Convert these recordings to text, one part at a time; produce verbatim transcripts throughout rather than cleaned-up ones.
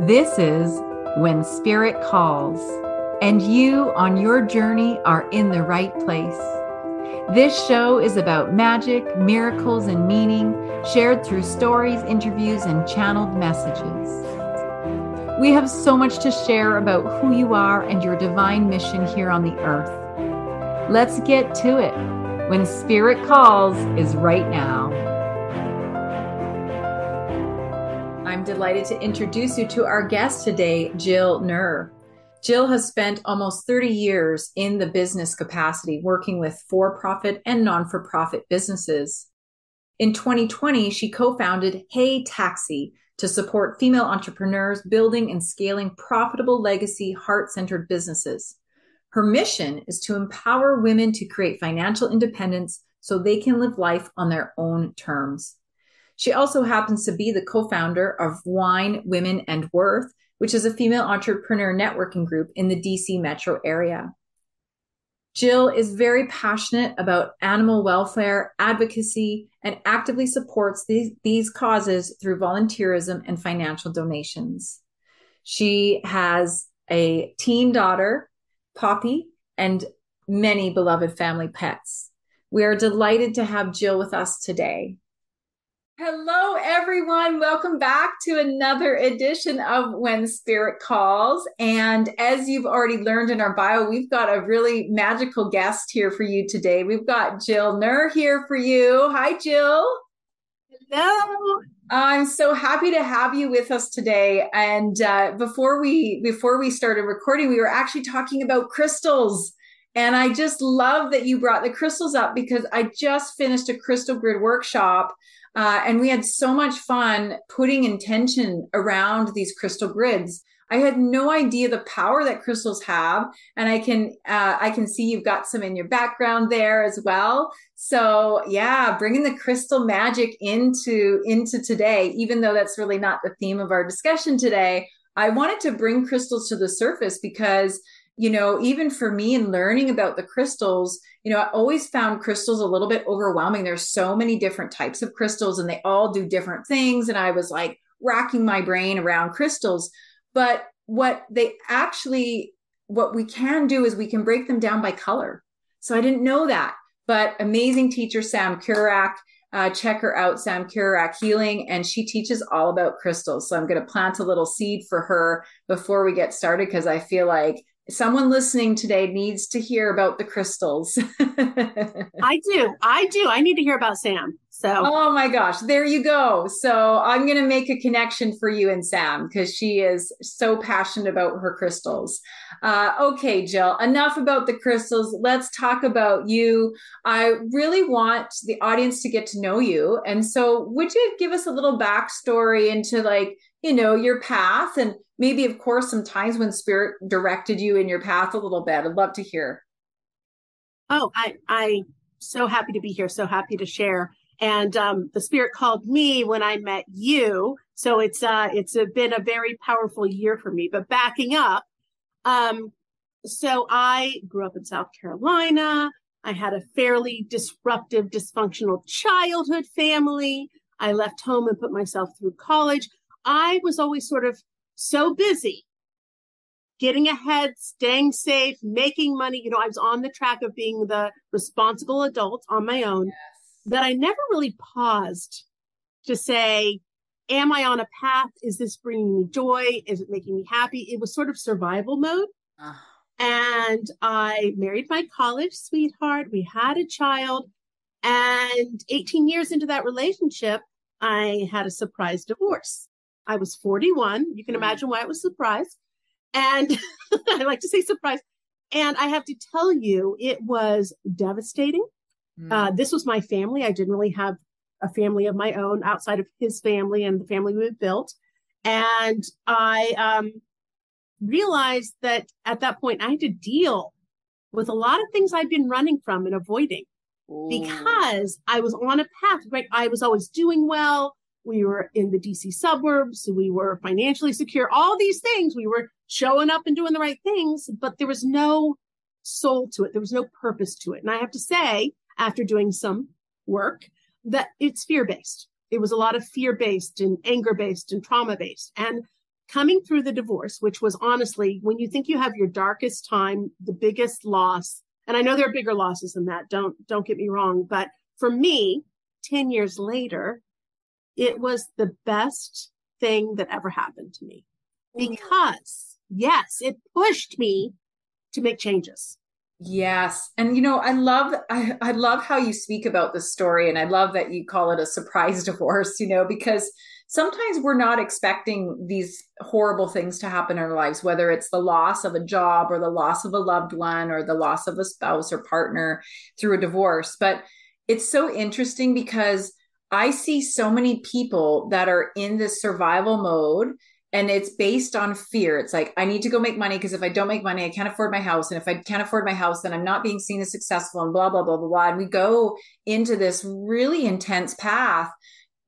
This is When Spirit Calls, and you on your journey are in the right place. This show is about magic, miracles, and meaning shared through stories, interviews, and channeled messages. We have so much to share about who you are and your divine mission here on the earth. Let's get to it. When Spirit Calls is right now. I'm delighted to introduce you to our guest today, Jill Knerr. Jill has spent almost thirty years in the business capacity, working with for-profit and non-for-profit businesses. In twenty twenty, she co-founded Hey Taxi to support female entrepreneurs building and scaling profitable legacy, heart-centered businesses. Her mission is to empower women to create financial independence so they can live life on their own terms. She also happens to be the co-founder of Wine, Women and Worth, which is a female entrepreneur networking group in the D C metro area. Jill is very passionate about animal welfare, advocacy, and actively supports these, these causes through volunteerism and financial donations. She has a teen daughter, Poppy, and many beloved family pets. We are delighted to have Jill with us today. Hello, everyone. Welcome back to another edition of When Spirit Calls. And as you've already learned in our bio, we've got a really magical guest here for you today. We've got Jill Knerr here for you. Hi, Jill. Hello. I'm so happy to have you with us today. And uh, before we before we started recording, we were actually talking about crystals. And I just love that you brought the crystals up because I just finished a crystal grid workshop. Uh, and we had so much fun putting intention around these crystal grids. I had no idea the power that crystals have. And I can uh, I can see you've got some in your background there as well. So yeah, bringing the crystal magic into, into today, even though that's really not the theme of our discussion today, I wanted to bring crystals to the surface because, you know, even for me in learning about the crystals, you know, I always found crystals a little bit overwhelming. There's so many different types of crystals and they all do different things. And I was like racking my brain around crystals. But what they actually, what we can do is we can break them down by color. So I didn't know that, but amazing teacher, Sam Kurak, uh, check her out, Sam Kurak Healing, and she teaches all about crystals. So I'm going to plant a little seed for her before we get started, because I feel like someone listening today needs to hear about the crystals. I do. I do. I need to hear about Sam. So, oh my gosh, there you go. So I'm going to make a connection for you and Sam because she is so passionate about her crystals. Uh, okay, Jill, enough about the crystals. Let's talk about you. I really want the audience to get to know you. And so would you give us a little backstory into like, you know, your path and maybe, of course, some times when spirit directed you in your path a little bit. I'd love to hear. Oh, I, I'm so happy to be here. So happy to share. And um, the spirit called me when I met you. So it's uh, it's a, been a very powerful year for me. But backing up, um, so I grew up in South Carolina. I had a fairly disruptive, dysfunctional childhood family. I left home and put myself through college. I was always sort of so busy, getting ahead, staying safe, making money. You know, I was on the track of being the responsible adult on my own, yes, that I never really paused to say, am I on a path? Is this bringing me joy? Is it making me happy? It was sort of survival mode. Uh. And I married my college sweetheart. We had a child. And eighteen years into that relationship, I had a surprise divorce. I was forty-one. You can imagine why it was a surprise. And I like to say surprise. And I have to tell you, it was devastating. Mm. Uh, this was my family. I didn't really have a family of my own outside of his family and the family we had built. And I um, realized that at that point, I had to deal with a lot of things I'd been running from and avoiding. Ooh. Because I was on a path, right? I was always doing well. We were in the D C suburbs. We were financially secure. All these things. We were showing up and doing the right things, but there was no soul to it. There was no purpose to it. And I have to say, after doing some work, that it's fear-based. It was a lot of fear-based and anger-based and trauma-based. And coming through the divorce, which was honestly, when you think you have your darkest time, the biggest loss, and I know there are bigger losses than that, don't, don't get me wrong, but for me, ten years later, it was the best thing that ever happened to me because, yes, it pushed me to make changes. Yes. And, you know, I love, I, I love how you speak about this story. And I love that you call it a surprise divorce, you know, because sometimes we're not expecting these horrible things to happen in our lives, whether it's the loss of a job or the loss of a loved one or the loss of a spouse or partner through a divorce. But it's so interesting because I see so many people that are in this survival mode. And it's based on fear. It's like, I need to go make money because if I don't make money, I can't afford my house. And if I can't afford my house, then I'm not being seen as successful and blah, blah, blah, blah, blah. And we go into this really intense path,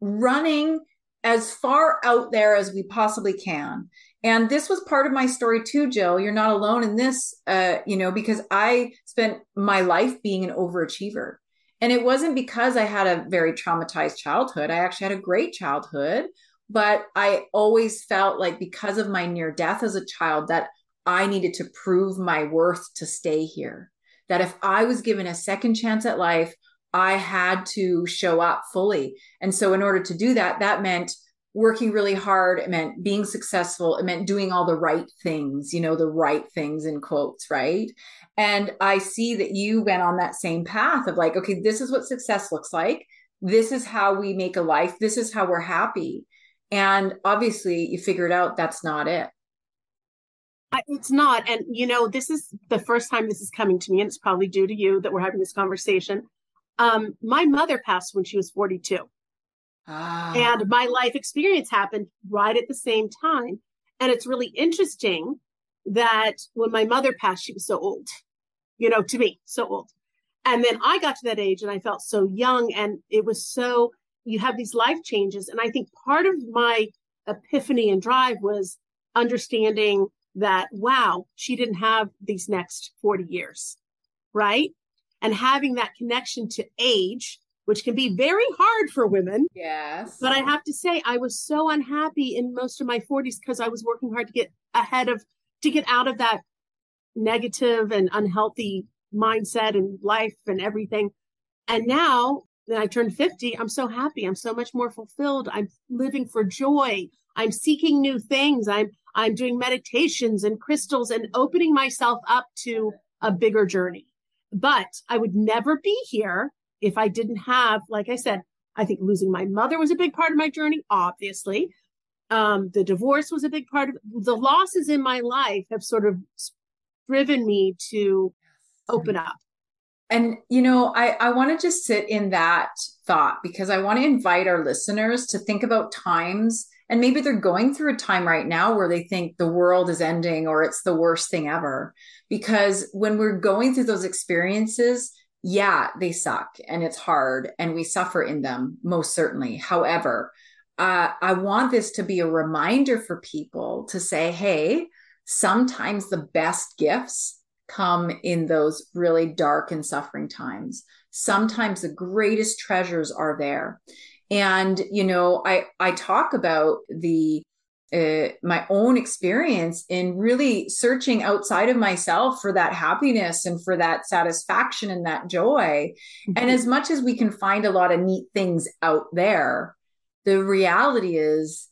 running as far out there as we possibly can. And this was part of my story too, Jill. You're not alone in this, uh, you know, because I spent my life being an overachiever. And it wasn't because I had a very traumatized childhood. I actually had a great childhood. But I always felt like because of my near death as a child that I needed to prove my worth to stay here, that if I was given a second chance at life, I had to show up fully. And so in order to do that, that meant working really hard. It meant being successful. It meant doing all the right things, you know, the right things in quotes, right? And I see that you went on that same path of like, okay, this is what success looks like. This is how we make a life. This is how we're happy. And obviously you figured out that's not it. It's not. And, you know, this is the first time this is coming to me, and it's probably due to you that we're having this conversation. Um, my mother passed when she was forty-two. Ah. And my life experience happened right at the same time. And it's really interesting that when my mother passed, she was so old, you know, to me, so old. And then I got to that age and I felt so young, and it was so... you have these life changes. And I think part of my epiphany and drive was understanding that, wow, she didn't have these next forty years, right? And having that connection to age, which can be very hard for women. Yes. But I have to say, I was so unhappy in most of my forties because I was working hard to get ahead of, to get out of that negative and unhealthy mindset and life and everything. And now, then I turned fifty. I'm so happy. I'm so much more fulfilled. I'm living for joy. I'm seeking new things. I'm I'm doing meditations and crystals and opening myself up to a bigger journey. But I would never be here if I didn't have, like I said, I think losing my mother was a big part of my journey, obviously. Um, the divorce was a big part of it. The losses in my life have sort of driven me to open up. And, you know, I, I want to just sit in that thought because I want to invite our listeners to think about times, and maybe they're going through a time right now where they think the world is ending or it's the worst thing ever, because when we're going through those experiences, yeah, they suck and it's hard and we suffer in them, most certainly. However, uh, I want this to be a reminder for people to say, hey, sometimes the best gifts come in those really dark and suffering times. Sometimes the greatest treasures are there. And, you know, I, I talk about the, uh, my own experience in really searching outside of myself for that happiness and for that satisfaction and that joy. Mm-hmm. And as much as we can find a lot of neat things out there, the reality is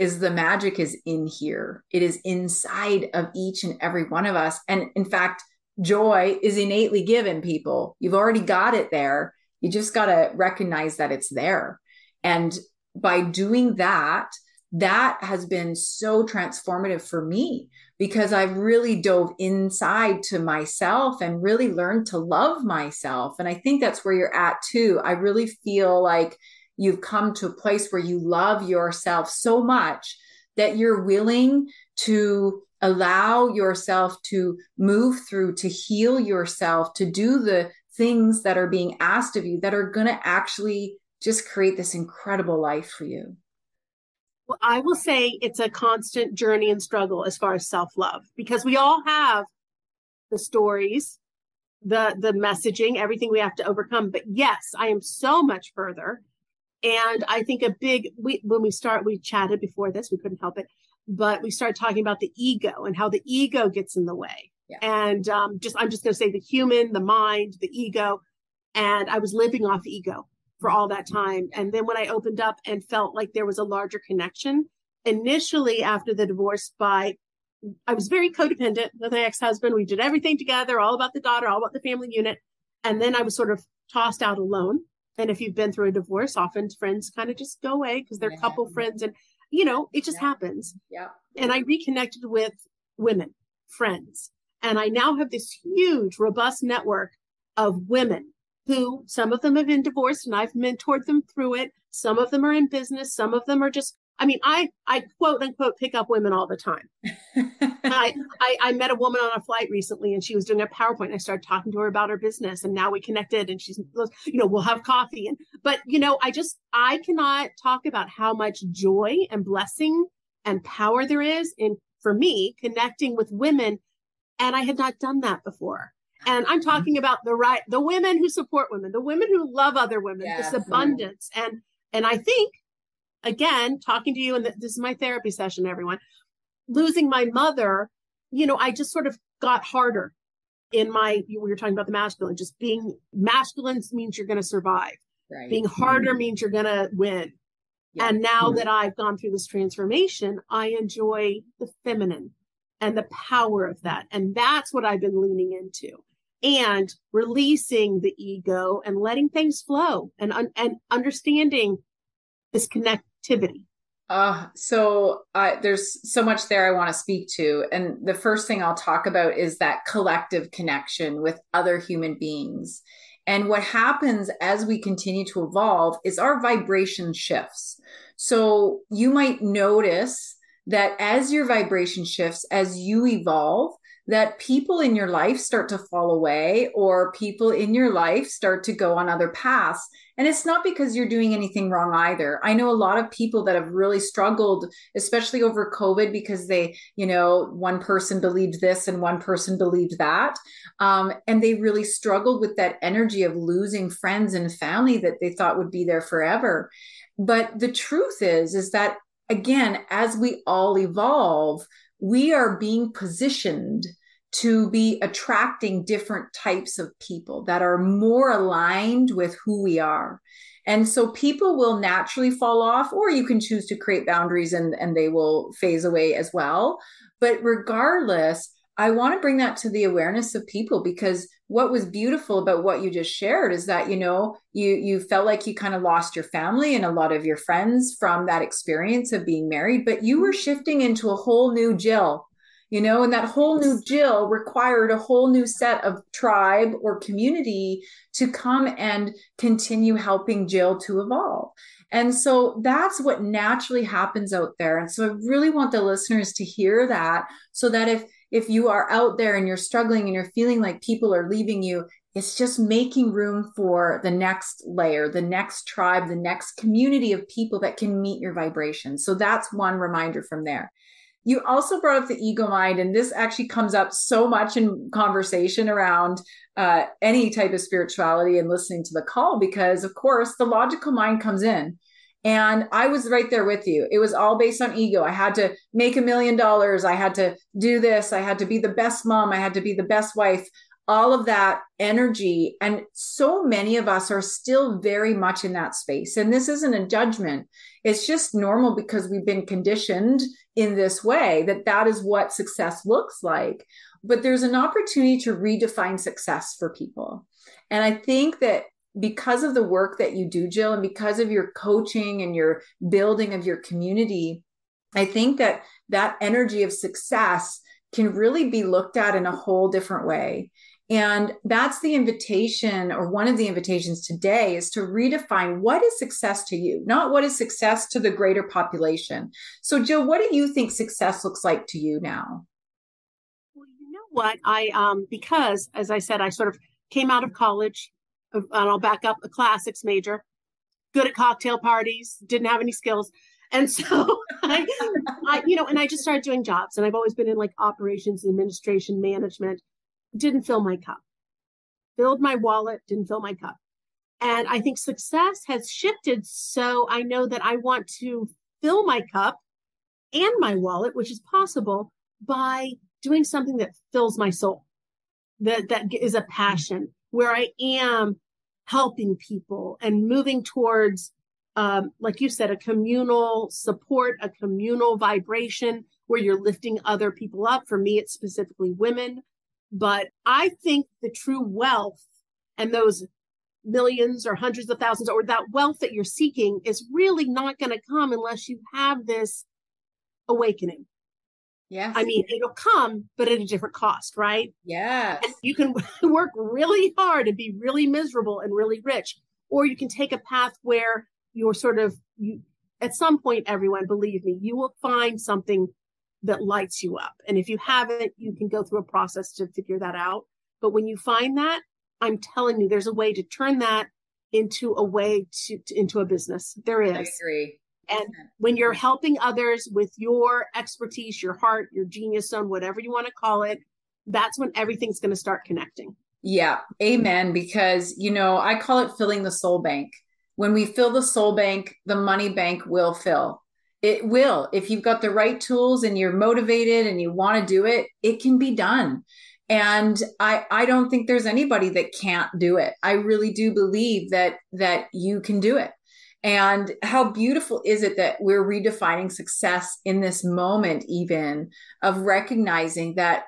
is the magic is in here. It is inside of each and every one of us. And in fact, joy is innately given, people. You've already got it there. You just got to recognize that it's there. And by doing that, that has been so transformative for me because I've really dove inside to myself and really learned to love myself. And I think that's where you're at too. I really feel like you've come to a place where you love yourself so much that you're willing to allow yourself to move through, to heal yourself, to do the things that are being asked of you that are going to actually just create this incredible life for you. Well, I will say it's a constant journey and struggle as far as self-love, because we all have the stories, the, the messaging, everything we have to overcome. But yes, I am so much further. And I think a big, we, when we start, we chatted before this, we couldn't help it. but we started talking about the ego and how the ego gets in the way. Yeah. And um, just I'm just going to say the human, the mind, the ego. And I was living off ego for all that time. And then when I opened up and felt like there was a larger connection, initially after the divorce by, I was very codependent with my ex-husband. We did everything together, all about the daughter, all about the family unit. And then I was sort of tossed out alone. And if you've been through a divorce, often friends kind of just go away because they're yeah. couple friends. And, you know, it just yeah. happens. Yeah. And I reconnected with women, friends. And I now have this huge, robust network of women who, some of them have been divorced and I've mentored them through it. Some of them are in business. Some of them are just, I mean, I, I quote unquote, pick up women all the time. I, I, I met a woman on a flight recently and she was doing a PowerPoint. And I started talking to her about her business and now we connected and she's, you know, we'll have coffee. And, but you know, I just, I cannot talk about how much joy and blessing and power there is in, for me, connecting with women. And I had not done that before. And I'm talking about the right, the women who support women, the women who love other women, yes. this abundance. And, and I think, again, talking to you, and this is my therapy session, everyone, losing my mother, you know, I just sort of got harder in my, we were talking about the masculine, just being masculine means you're going to survive. Right. Being harder right. means you're going to win. Yeah. And now yeah. that I've gone through this transformation, I enjoy the feminine and the power of that. And that's what I've been leaning into and releasing the ego and letting things flow and, un- and understanding this connectivity. Uh, so uh, there's so much there I want to speak to. And the first thing I'll talk about is that collective connection with other human beings. And what happens as we continue to evolve is our vibration shifts. So you might notice that as your vibration shifts, as you evolve, that people in your life start to fall away or people in your life start to go on other paths. And it's not because you're doing anything wrong either. I know a lot of people that have really struggled, especially over COVID, because they, you know, one person believed this and one person believed that. Um, and they really struggled with that energy of losing friends and family that they thought would be there forever. But the truth is, is that, again, as we all evolve, we are being positioned to be attracting different types of people that are more aligned with who we are. And so people will naturally fall off, or you can choose to create boundaries and, and they will phase away as well. But regardless, I want to bring that to the awareness of people, because what was beautiful about what you just shared is that, you know, you you felt like you kind of lost your family and a lot of your friends from that experience of being married, but you were shifting into a whole new Jill, you know, and that whole new Jill required a whole new set of tribe or community to come and continue helping Jill to evolve. And so that's what naturally happens out there. And so I really want the listeners to hear that, so that if If you are out there and you're struggling and you're feeling like people are leaving you, it's just making room for the next layer, the next tribe, the next community of people that can meet your vibration. So that's one reminder from there. You also brought up the ego mind, and this actually comes up so much in conversation around uh, any type of spirituality and listening to the call, because of course the logical mind comes in. And I was right there with you. It was all based on ego. I had to make a million dollars. I had to do this. I had to be the best mom. I had to be the best wife, all of that energy. And so many of us are still very much in that space. And this isn't a judgment. It's just normal, because we've been conditioned in this way that that is what success looks like. But there's an opportunity to redefine success for people. And I think that because of the work that you do, Jill, and because of your coaching and your building of your community, I think that that energy of success can really be looked at in a whole different way. And that's the invitation, or one of the invitations today, is to redefine what is success to you, not what is success to the greater population. So, Jill, what do you think success looks like to you now? Well, you know what? I, um, because as I said, I sort of came out of college, and I'll back up, a classics major, good at cocktail parties, didn't have any skills. And so I, I, you know, and I just started doing jobs, and I've always been in like operations, administration, management, didn't fill my cup, filled my wallet, didn't fill my cup. And I think success has shifted. So I know that I want to fill my cup and my wallet, which is possible, by doing something that fills my soul, that that is a passion, where I am helping people and moving towards, um, like you said, a communal support, a communal vibration where you're lifting other people up. For me, it's specifically women. But I think the true wealth and those millions or hundreds of thousands or that wealth that you're seeking is really not going to come unless you have this awakening. Yeah. I mean, it'll come, but at a different cost, right? Yeah. You can work really hard and be really miserable and really rich, or you can take a path where you're sort of, you, at some point, everyone, believe me, you will find something that lights you up. And if you haven't, you can go through a process to figure that out. But when you find that, I'm telling you, there's a way to turn that into a way to, to into a business. There is. I agree. And when you're helping others with your expertise, your heart, your genius zone, whatever you want to call it, that's when everything's going to start connecting. Yeah. Amen. Because, you know, I call it filling the soul bank. When we fill the soul bank, the money bank will fill. It will. If you've got the right tools and you're motivated and you want to do it, it can be done. And I, I don't think there's anybody that can't do it. I really do believe that, that you can do it. And how beautiful is it that we're redefining success in this moment, even of recognizing that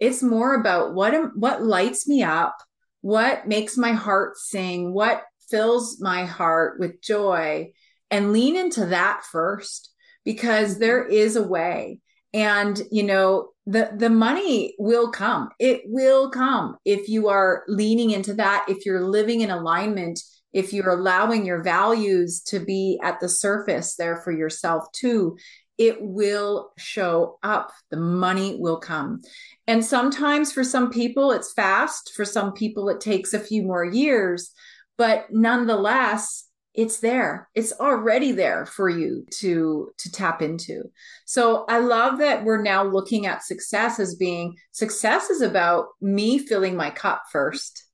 it's more about what, what lights me up, what makes my heart sing, what fills my heart with joy, and lean into that first, because there is a way. And, you know, the, the money will come. It will come if you are leaning into that, if you're living in alignment, if you're allowing your values to be at the surface there for yourself too, it will show up. The money will come. And sometimes for some people, it's fast. For some people, it takes a few more years, but nonetheless, it's there. It's already there for you to, to tap into. So I love that we're now looking at success as being success is about me filling my cup first.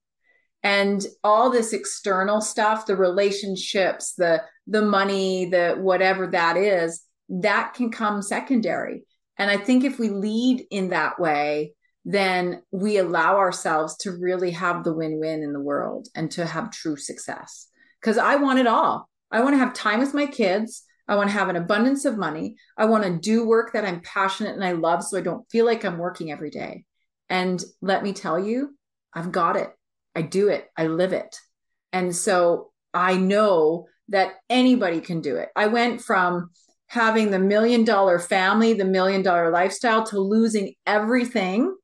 And all this external stuff, the relationships, the the money, the whatever that is, that can come secondary. And I think if we lead in that way, then we allow ourselves to really have the win-win in the world and to have true success. Because I want it all. I want to have time with my kids. I want to have an abundance of money. I want to do work that I'm passionate and I love, so I don't feel like I'm working every day. And let me tell you, I've got it. I do it. I live it. And so I know that anybody can do it. I went from having the million dollar family, the million dollar lifestyle, to losing everything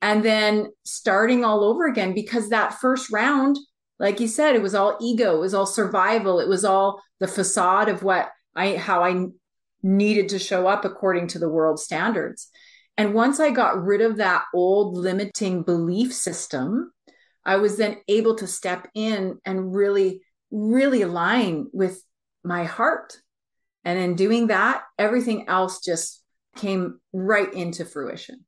and then starting all over again, because that first round, like you said, it was all ego. It was all survival. It was all the facade of what I, how I needed to show up according to the world standards. And once I got rid of that old limiting belief system, I was then able to step in and really, really align with my heart. And in doing that, everything else just came right into fruition.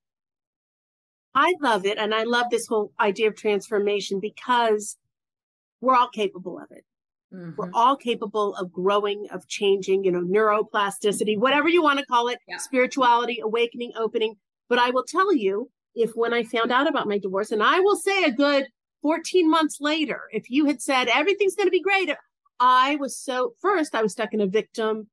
I love it. And I love this whole idea of transformation, because we're all capable of it. Mm-hmm. We're all capable of growing, of changing, you know, neuroplasticity, whatever you want to call it, yeah. Spirituality, awakening, opening. But I will tell you, if when I found out about my divorce, and I will say a good fourteen months later, if you had said everything's going to be great, I was so, first, I was stuck in a victim,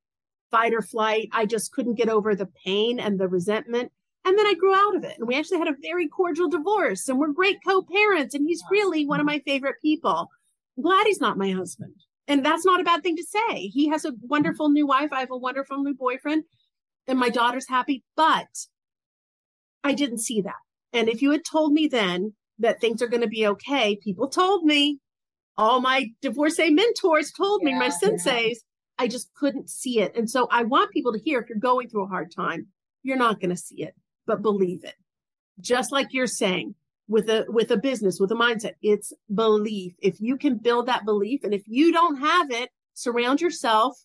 fight or flight. I just couldn't get over the pain and the resentment. And then I grew out of it. And we actually had a very cordial divorce, and we're great co-parents. And he's really one of my favorite people. I'm glad he's not my husband. And that's not a bad thing to say. He has a wonderful new wife. I have a wonderful new boyfriend, and my daughter's happy, but I didn't see that. And if you had told me then that things are going to be okay, people told me, all my divorcee mentors told yeah, me, my senseis, yeah. I just couldn't see it. And so I want people to hear, if you're going through a hard time, you're not going to see it, but believe it. Just like you're saying, with a with a business, with a mindset, it's belief. If you can build that belief, and if you don't have it, surround yourself,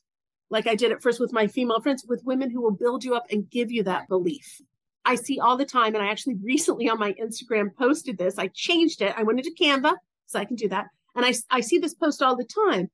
like I did at first with my female friends, with women who will build you up and give you that belief. I see all the time, and I actually recently on my Instagram posted this. I changed it. I went into Canva, so I can do that. And I, I see this post all the time.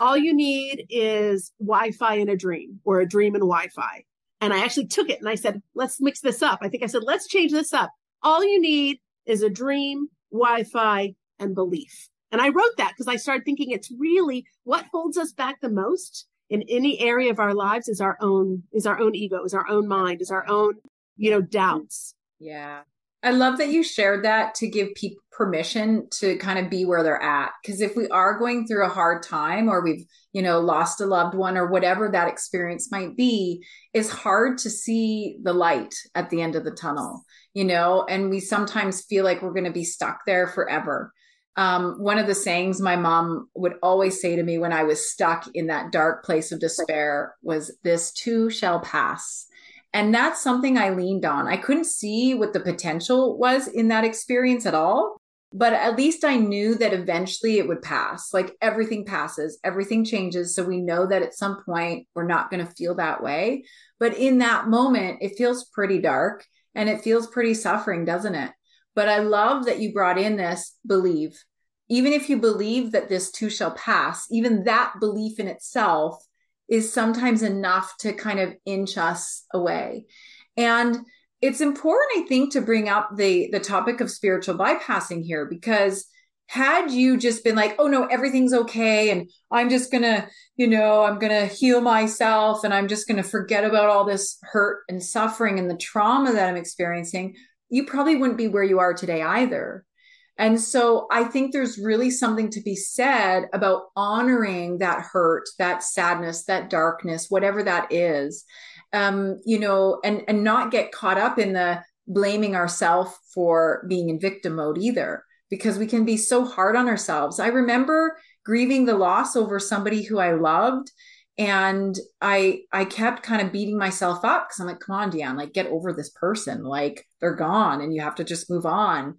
All you need is Wi-Fi and a dream, or a dream and Wi-Fi. And I actually took it and I said, let's mix this up. I think I said, let's change this up. All you need is a dream, Wi-Fi, and belief. And I wrote that because I started thinking it's really what holds us back the most in any area of our lives is our own, is our own ego, is our own mind, is our own, you know, doubts. Yeah. I love that you shared that to give people permission to kind of be where they're at. Because if we are going through a hard time or we've, you know, lost a loved one or whatever that experience might be, it's hard to see the light at the end of the tunnel, you know, and we sometimes feel like we're going to be stuck there forever. Um, one of the sayings my mom would always say to me when I was stuck in that dark place of despair was, "This too shall pass." And that's something I leaned on. I couldn't see what the potential was in that experience at all, but at least I knew that eventually it would pass. Like everything passes, everything changes. So we know that at some point we're not going to feel that way. But in that moment, it feels pretty dark and it feels pretty suffering, doesn't it? But I love that you brought in this believe. Even if you believe that this too shall pass, even that belief in itself is sometimes enough to kind of inch us away. And it's important, I think, to bring up the, the topic of spiritual bypassing here, because had you just been like, oh no, everything's okay. And I'm just going to, you know, I'm going to heal myself and I'm just going to forget about all this hurt and suffering and the trauma that I'm experiencing, you probably wouldn't be where you are today either. And so I think there's really something to be said about honoring that hurt, that sadness, that darkness, whatever that is, um, you know, and, and not get caught up in the blaming ourselves for being in victim mode either, because we can be so hard on ourselves. I remember grieving the loss over somebody who I loved. And I, I kept kind of beating myself up because I'm like, come on, DeeAnne, like get over this person, like they're gone and you have to just move on.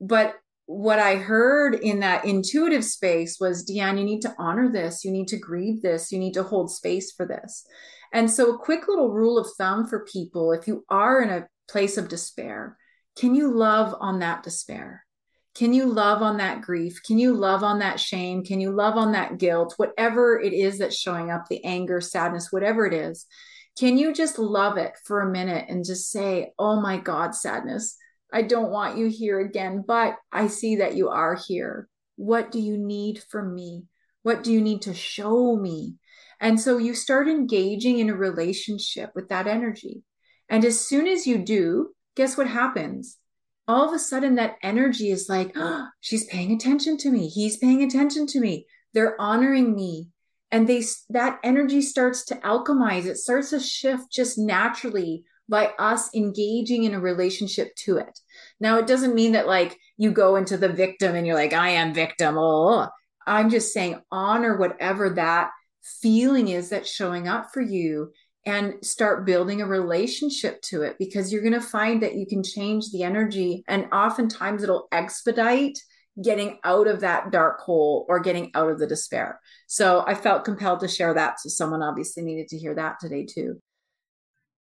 But what I heard in that intuitive space was, DeeAnne, you need to honor this. You need to grieve this. You need to hold space for this. And so a quick little rule of thumb for people, if you are in a place of despair, can you love on that despair? Can you love on that grief? Can you love on that shame? Can you love on that guilt? Whatever it is that's showing up, the anger, sadness, whatever it is, can you just love it for a minute and just say, oh my God, sadness, I don't want you here again, but I see that you are here. What do you need from me? What do you need to show me? And so you start engaging in a relationship with that energy. And as soon as you do, guess what happens? All of a sudden that energy is like, oh, she's paying attention to me. He's paying attention to me. They're honoring me. And they that energy starts to alchemize. It starts to shift just naturally by us engaging in a relationship to it. Now, it doesn't mean that like you go into the victim and you're like, I am victim. Oh, I'm just saying honor whatever that feeling is that's showing up for you and start building a relationship to it, because you're going to find that you can change the energy. And oftentimes it'll expedite getting out of that dark hole or getting out of the despair. So I felt compelled to share that. So someone obviously needed to hear that today too.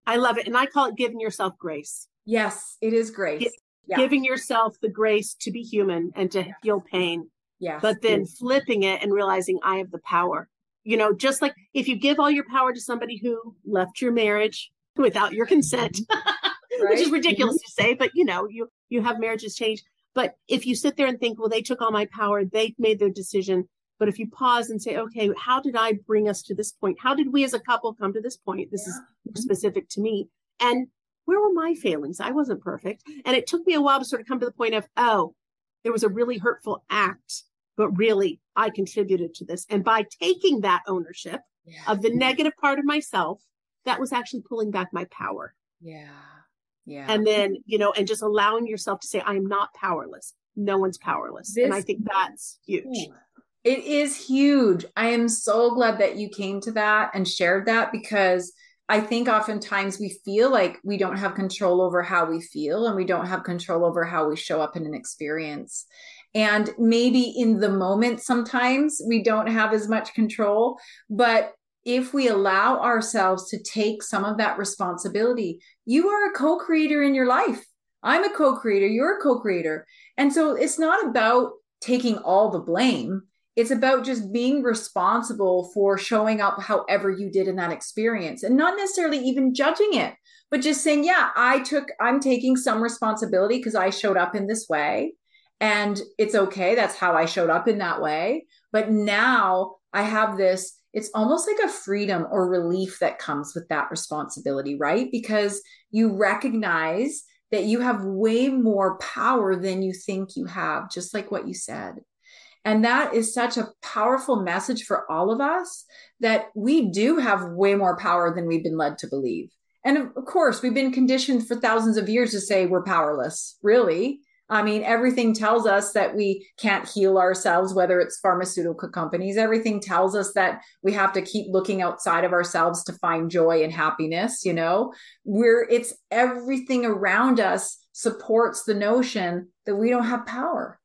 I love it. And I call it giving yourself grace. Yes, it is grace. G- yeah. Giving yourself the grace to be human and to yeah. feel pain. Yeah. But then yes. flipping it and realizing I have the power. You know, just like if you give all your power to somebody who left your marriage without your consent, right? Which is ridiculous mm-hmm. to say, but you know, you, you have marriages change. But if you sit there and think, well, they took all my power, they made their decision. But if you pause and say, okay, how did I bring us to this point? How did we as a couple come to this point? This yeah. is specific to me. And where were my failings? I wasn't perfect. And it took me a while to sort of come to the point of, oh, there was a really hurtful act, but really I contributed to this. And by taking that ownership yeah. of the negative part of myself, that was actually pulling back my power. Yeah. Yeah. And then, you know, and just allowing yourself to say, I am not powerless. No one's powerless. This- and I think that's huge. Yeah. It is huge. I am so glad that you came to that and shared that, because I think oftentimes we feel like we don't have control over how we feel and we don't have control over how we show up in an experience. And maybe in the moment, sometimes we don't have as much control, but if we allow ourselves to take some of that responsibility, you are a co-creator in your life. I'm a co-creator. You're a co-creator. And so it's not about taking all the blame. It's about just being responsible for showing up however you did in that experience and not necessarily even judging it, but just saying, yeah, I took, I'm taking some responsibility because I showed up in this way and it's okay. That's how I showed up in that way. But now I have this, it's almost like a freedom or relief that comes with that responsibility, right? Because you recognize that you have way more power than you think you have, just like what you said. And that is such a powerful message for all of us, that we do have way more power than we've been led to believe. And of course, we've been conditioned for thousands of years to say we're powerless, really. I mean, everything tells us that we can't heal ourselves, whether it's pharmaceutical companies. Everything tells us that we have to keep looking outside of ourselves to find joy and happiness. You know, we're, it's everything around us supports the notion that we don't have power.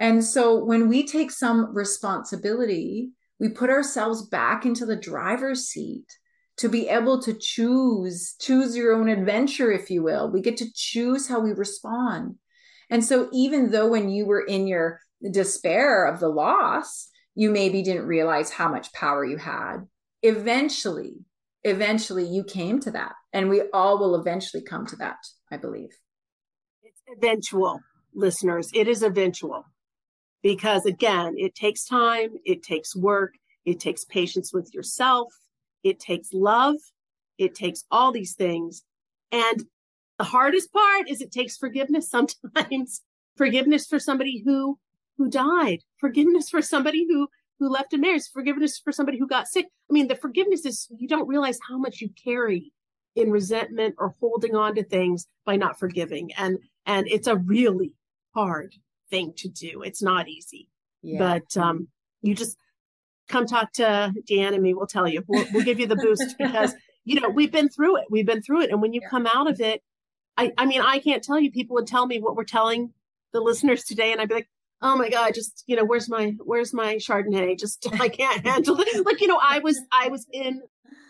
And so when we take some responsibility, we put ourselves back into the driver's seat to be able to choose, choose your own adventure, if you will. We get to choose how we respond. And so even though when you were in your despair of the loss, you maybe didn't realize how much power you had. Eventually, eventually you came to that. And we all will eventually come to that, I believe. It's eventual, listeners. It is eventual. Because again, it takes time, it takes work, it takes patience with yourself, it takes love, it takes all these things. And the hardest part is it takes forgiveness sometimes. Forgiveness for somebody who who died, forgiveness for somebody who, who left a marriage, forgiveness for somebody who got sick. I mean, the forgiveness is you don't realize how much you carry in resentment or holding on to things by not forgiving. And and it's a really hard thing to do. It's not easy, yeah. but um, you just come talk to DeeAnne and me. We'll tell you, we'll, we'll give you the boost because, you know, we've been through it. We've been through it. And when you yeah. come out of it, I, I mean, I can't tell you, people would tell me what we're telling the listeners today. And I'd be like, oh my God, just, you know, where's my, where's my Chardonnay? Just, I can't handle it. Like, you know, I was, I was in,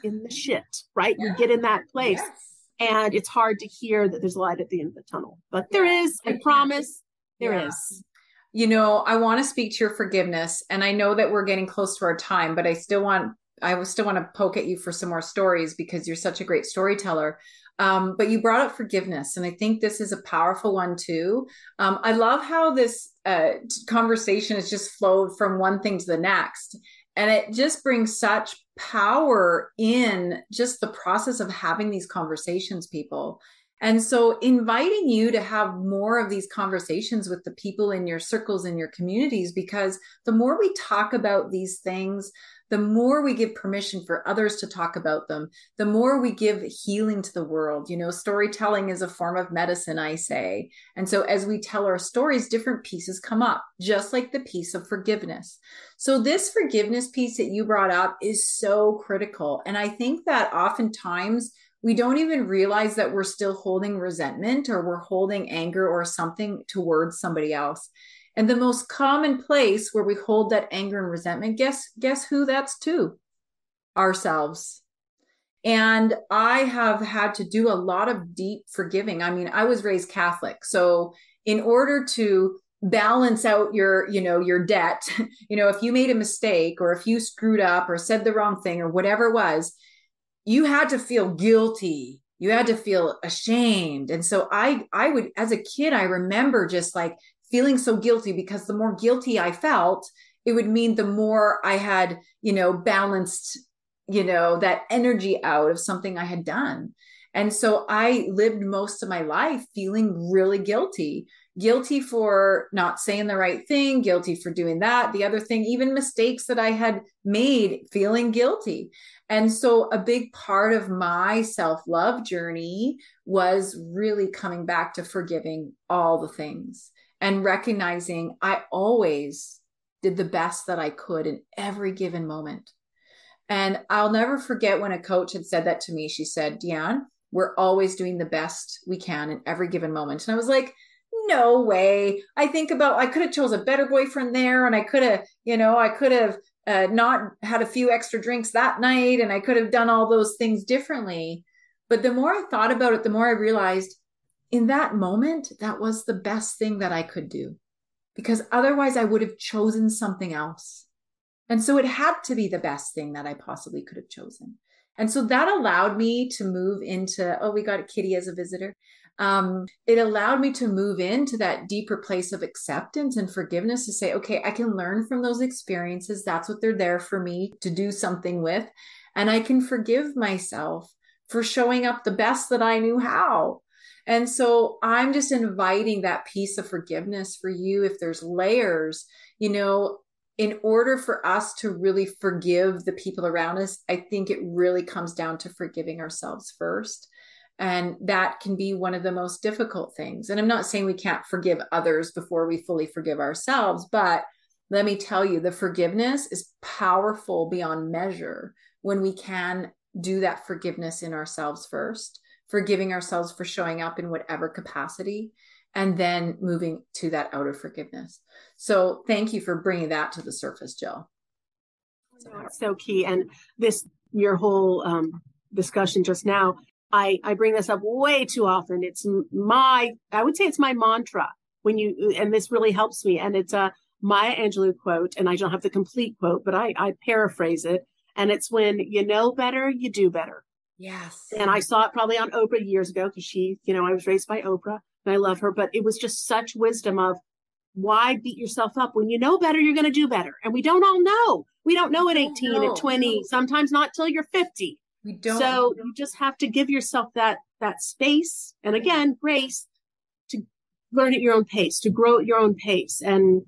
in the shit, right? Yeah. You get in that place yes. and it's hard to hear that there's light at the end of the tunnel, but there is, I promise. There yeah. is. You know, I want to speak to your forgiveness, and I know that we're getting close to our time, but I still want, I still want to poke at you for some more stories because you're such a great storyteller. Um, but you brought up forgiveness, and I think this is a powerful one too. Um, I love how this uh, conversation has just flowed from one thing to the next, and it just brings such power in just the process of having these conversations, people. And so inviting you to have more of these conversations with the people in your circles, in your communities, because the more we talk about these things, the more we give permission for others to talk about them, the more we give healing to the world. You know, storytelling is a form of medicine, I say. And so as we tell our stories, different pieces come up, just like the piece of forgiveness. So this forgiveness piece that you brought up is so critical. And I think that oftentimes we don't even realize that we're still holding resentment or we're holding anger or something towards somebody else. And the most common place where we hold that anger and resentment, guess, guess who that's to? Ourselves. And I have had to do a lot of deep forgiving. I mean, I was raised Catholic. So in order to balance out your, you know, your debt, you know, if you made a mistake or if you screwed up or said the wrong thing or whatever it was, you had to feel guilty. You had to feel ashamed. And so I, I would, as a kid, I remember just like feeling so guilty because the more guilty I felt, it would mean the more I had, you know, balanced, you know, that energy out of something I had done. And so I lived most of my life feeling really guilty, guilty for not saying the right thing, guilty for doing that, the other thing, even mistakes that I had made, feeling guilty. And so a big part of my self-love journey was really coming back to forgiving all the things and recognizing I always did the best that I could in every given moment. And I'll never forget when a coach had said that to me. She said, DeeAnne, we're always doing the best we can in every given moment. And I was like, no way. I think about, I could have chose a better boyfriend there, and I could have, you know, I could have Uh, not had a few extra drinks that night, and I could have done all those things differently. But the more I thought about it, the more I realized in that moment, that was the best thing that I could do because otherwise I would have chosen something else. And so it had to be the best thing that I possibly could have chosen. And so that allowed me to move into, oh, we got a kitty as a visitor. Um, it allowed me to move into that deeper place of acceptance and forgiveness to say, okay, I can learn from those experiences. That's what they're there for me to do something with. And I can forgive myself for showing up the best that I knew how. And so I'm just inviting that piece of forgiveness for you. If there's layers, you know, in order for us to really forgive the people around us, I think it really comes down to forgiving ourselves first. And that can be one of the most difficult things. And I'm not saying we can't forgive others before we fully forgive ourselves, but let me tell you, the forgiveness is powerful beyond measure when we can do that forgiveness in ourselves first, forgiving ourselves for showing up in whatever capacity, and then moving to that outer forgiveness. So thank you for bringing that to the surface, Jill. Oh, it's so key. And this, your whole um, discussion just now, I, I bring this up way too often. It's my, I would say it's my mantra when you, and this really helps me. And it's a Maya Angelou quote, and I don't have the complete quote, but I, I paraphrase it. And it's when you know better, you do better. Yes. And I saw it probably on Oprah years ago because she, you know, I was raised by Oprah and I love her, but it was just such wisdom of why beat yourself up when you know better, you're going to do better. And we don't all know. We don't know at eighteen, know. At twenty, sometimes not till you're fifty. We don't. So you just have to give yourself that that space and again grace to learn at your own pace, to grow at your own pace. And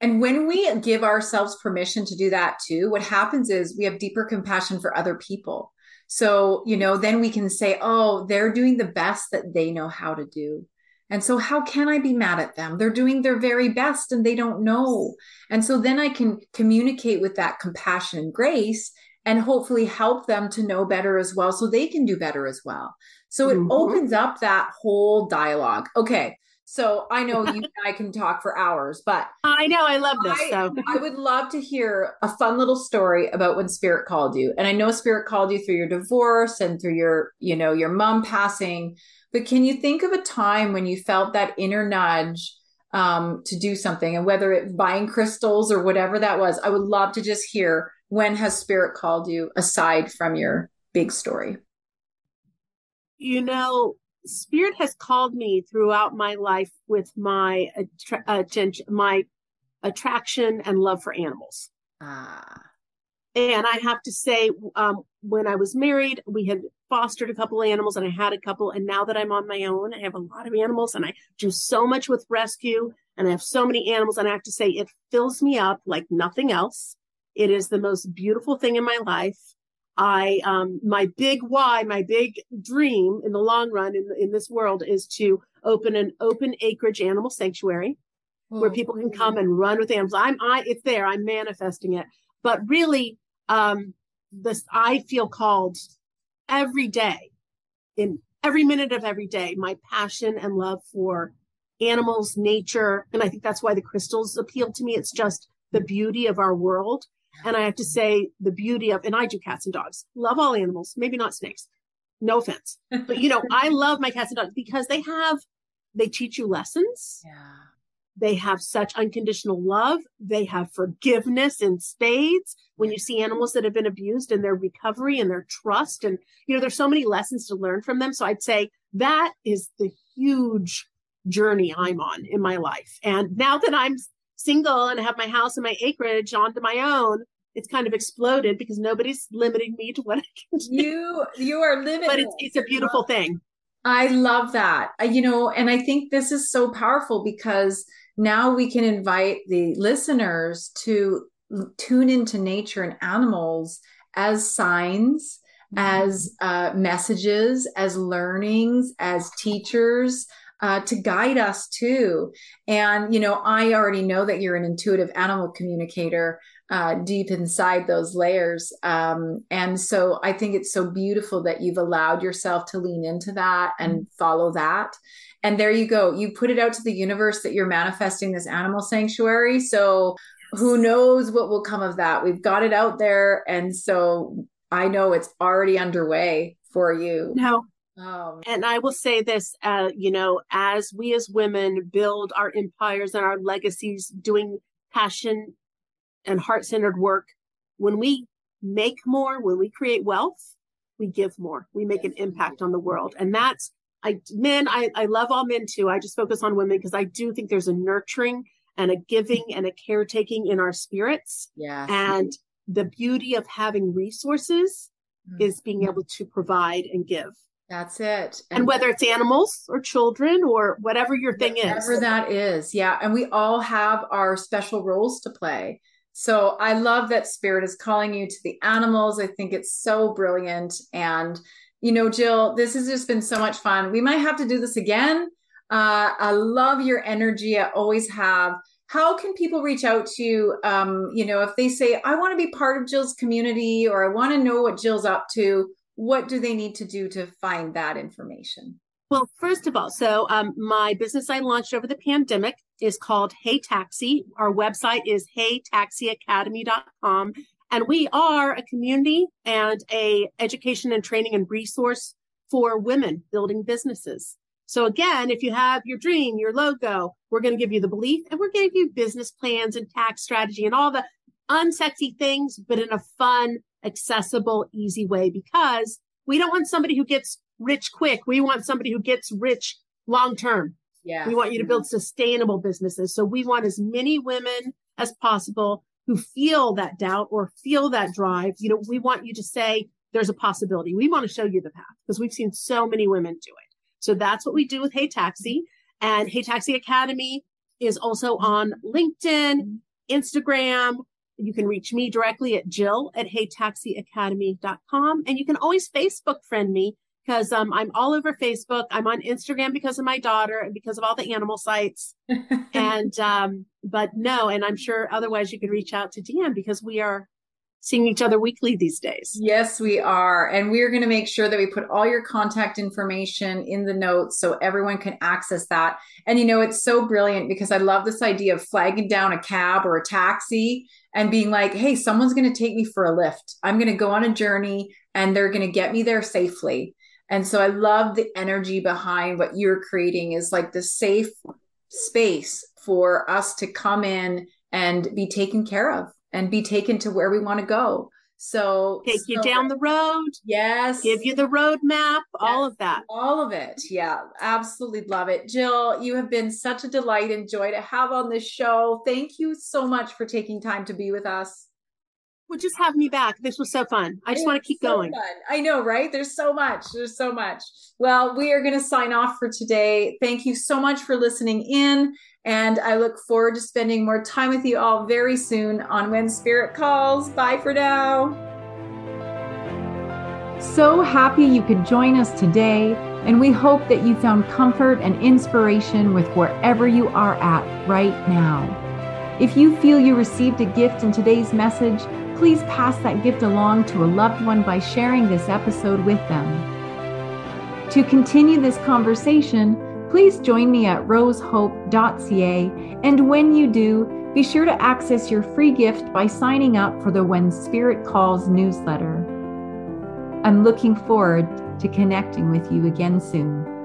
and when we give ourselves permission to do that too, what happens is we have deeper compassion for other people. So, you know, then we can say, oh, they're doing the best that they know how to do. And so how can I be mad at them? They're doing their very best and they don't know. And so then I can communicate with that compassion and grace and hopefully help them to know better as well so they can do better as well. So it mm-hmm. opens up that whole dialogue. Okay, so I know you and I can talk for hours, but I know I love this. I, so. I would love to hear a fun little story about when Spirit called you. And I know Spirit called you through your divorce and through your, you know, your mom passing, but can you think of a time when you felt that inner nudge um, to do something, and whether it's buying crystals or whatever that was? I would love to just hear, when has Spirit called you aside from your big story? You know, Spirit has called me throughout my life with my attra- attention, my attraction and love for animals. Ah. And I have to say, um, when I was married, we had fostered a couple of animals and I had a couple. And now that I'm on my own, I have a lot of animals and I do so much with rescue and I have so many animals. And I have to say, it fills me up like nothing else. It is the most beautiful thing in my life. I, um, my big why, my big dream in the long run in, in this world is to open an open acreage animal sanctuary oh. where people can come and run with animals. I'm, I, it's there. I'm manifesting it. But really, um, this, I feel called every day, in every minute of every day, my passion and love for animals, nature. And I think that's why the crystals appeal to me. It's just the beauty of our world. And I have to say the beauty of, and I do cats and dogs, love all animals, maybe not snakes, no offense, but you know, I love my cats and dogs because they have, they teach you lessons. Yeah. They have such unconditional love. They have forgiveness in spades. When you see animals that have been abused and their recovery and their trust, and you know, there's so many lessons to learn from them. So I'd say that is the huge journey I'm on in my life. And now that I'm single and have my house and my acreage onto my own, it's kind of exploded because nobody's limiting me to what I can do. You, you are limited. But it's, it's a beautiful thing. I love that. You know, and I think this is so powerful because now we can invite the listeners to tune into nature and animals as signs, mm-hmm. as uh, messages, as learnings, as teachers, Uh, to guide us too. And, you know, I already know that you're an intuitive animal communicator uh, deep inside those layers. Um, and so I think it's so beautiful that you've allowed yourself to lean into that and follow that. And there you go. You put it out to the universe that you're manifesting this animal sanctuary. So who knows what will come of that? We've got it out there. And so I know it's already underway for you. No. Um, and I will say this, uh, you know, as we as women build our empires and our legacies, doing passion and heart-centered work, when we make more, when we create wealth, we give more. We make an impact on the world. And that's, I men, I, I love all men too. I just focus on women because I do think there's a nurturing and a giving and a caretaking in our spirits. Yeah. And the beauty of having resources mm-hmm. is being able to provide and give. That's it. And, and whether it's animals or children or whatever your thing whatever is. Whatever that is. Yeah. And we all have our special roles to play. So I love that Spirit is calling you to the animals. I think it's so brilliant. And, you know, Jill, this has just been so much fun. We might have to do this again. Uh, I love your energy. I always have. How can people reach out to you? Um, you know, if they say, I want to be part of Jill's community, or I want to know what Jill's up to, what do they need to do to find that information? Well, first of all, so um, my business I launched over the pandemic is called Hey Taxi. Our website is hey taxi academy dot com. And we are a community and a education and training and resource for women building businesses. So again, if you have your dream, your logo, we're going to give you the belief, and we're going to give you business plans and tax strategy and all the unsexy things, but in a fun, accessible, easy way, because we don't want somebody who gets rich quick. We want somebody who gets rich long-term. Yeah. We want you to build sustainable businesses. So we want as many women as possible who feel that doubt or feel that drive. You know, we want you to say, there's a possibility. We want to show you the path, because we've seen so many women do it. So that's what we do with Hey Taxi. And Hey Taxi Academy is also on LinkedIn, Instagram. You can reach me directly at jill at hey taxi academy dot com. And you can always Facebook friend me, because um, I'm all over Facebook. I'm on Instagram because of my daughter and because of all the animal sites. and um, But no, and I'm sure otherwise you could reach out to DeeAnne, because we are seeing each other weekly these days. Yes, we are. And we're going to make sure that we put all your contact information in the notes so everyone can access that. And, you know, it's so brilliant, because I love this idea of flagging down a cab or a taxi and being like, hey, someone's going to take me for a lift. I'm going to go on a journey and they're going to get me there safely. And so I love the energy behind what you're creating is like the safe space for us to come in and be taken care of and be taken to where we want to go. So take so, you down the road. Yes. Give you the road map, yes, all of that. All of it. Yeah, absolutely love it. Jill, you have been such a delight and joy to have on this show. Thank you so much for taking time to be with us. Well, just have me back. This was so fun. I just it want to keep so going. Fun. I know, right? There's so much. There's so much. Well, we are going to sign off for today. Thank you so much for listening in. And I look forward to spending more time with you all very soon on When Spirit Calls. Bye for now. So happy you could join us today. And we hope that you found comfort and inspiration with wherever you are at right now. If you feel you received a gift in today's message, please pass that gift along to a loved one by sharing this episode with them. To continue this conversation, please join me at rose hope dot c a, and when you do, be sure to access your free gift by signing up for the When Spirit Calls newsletter. I'm looking forward to connecting with you again soon.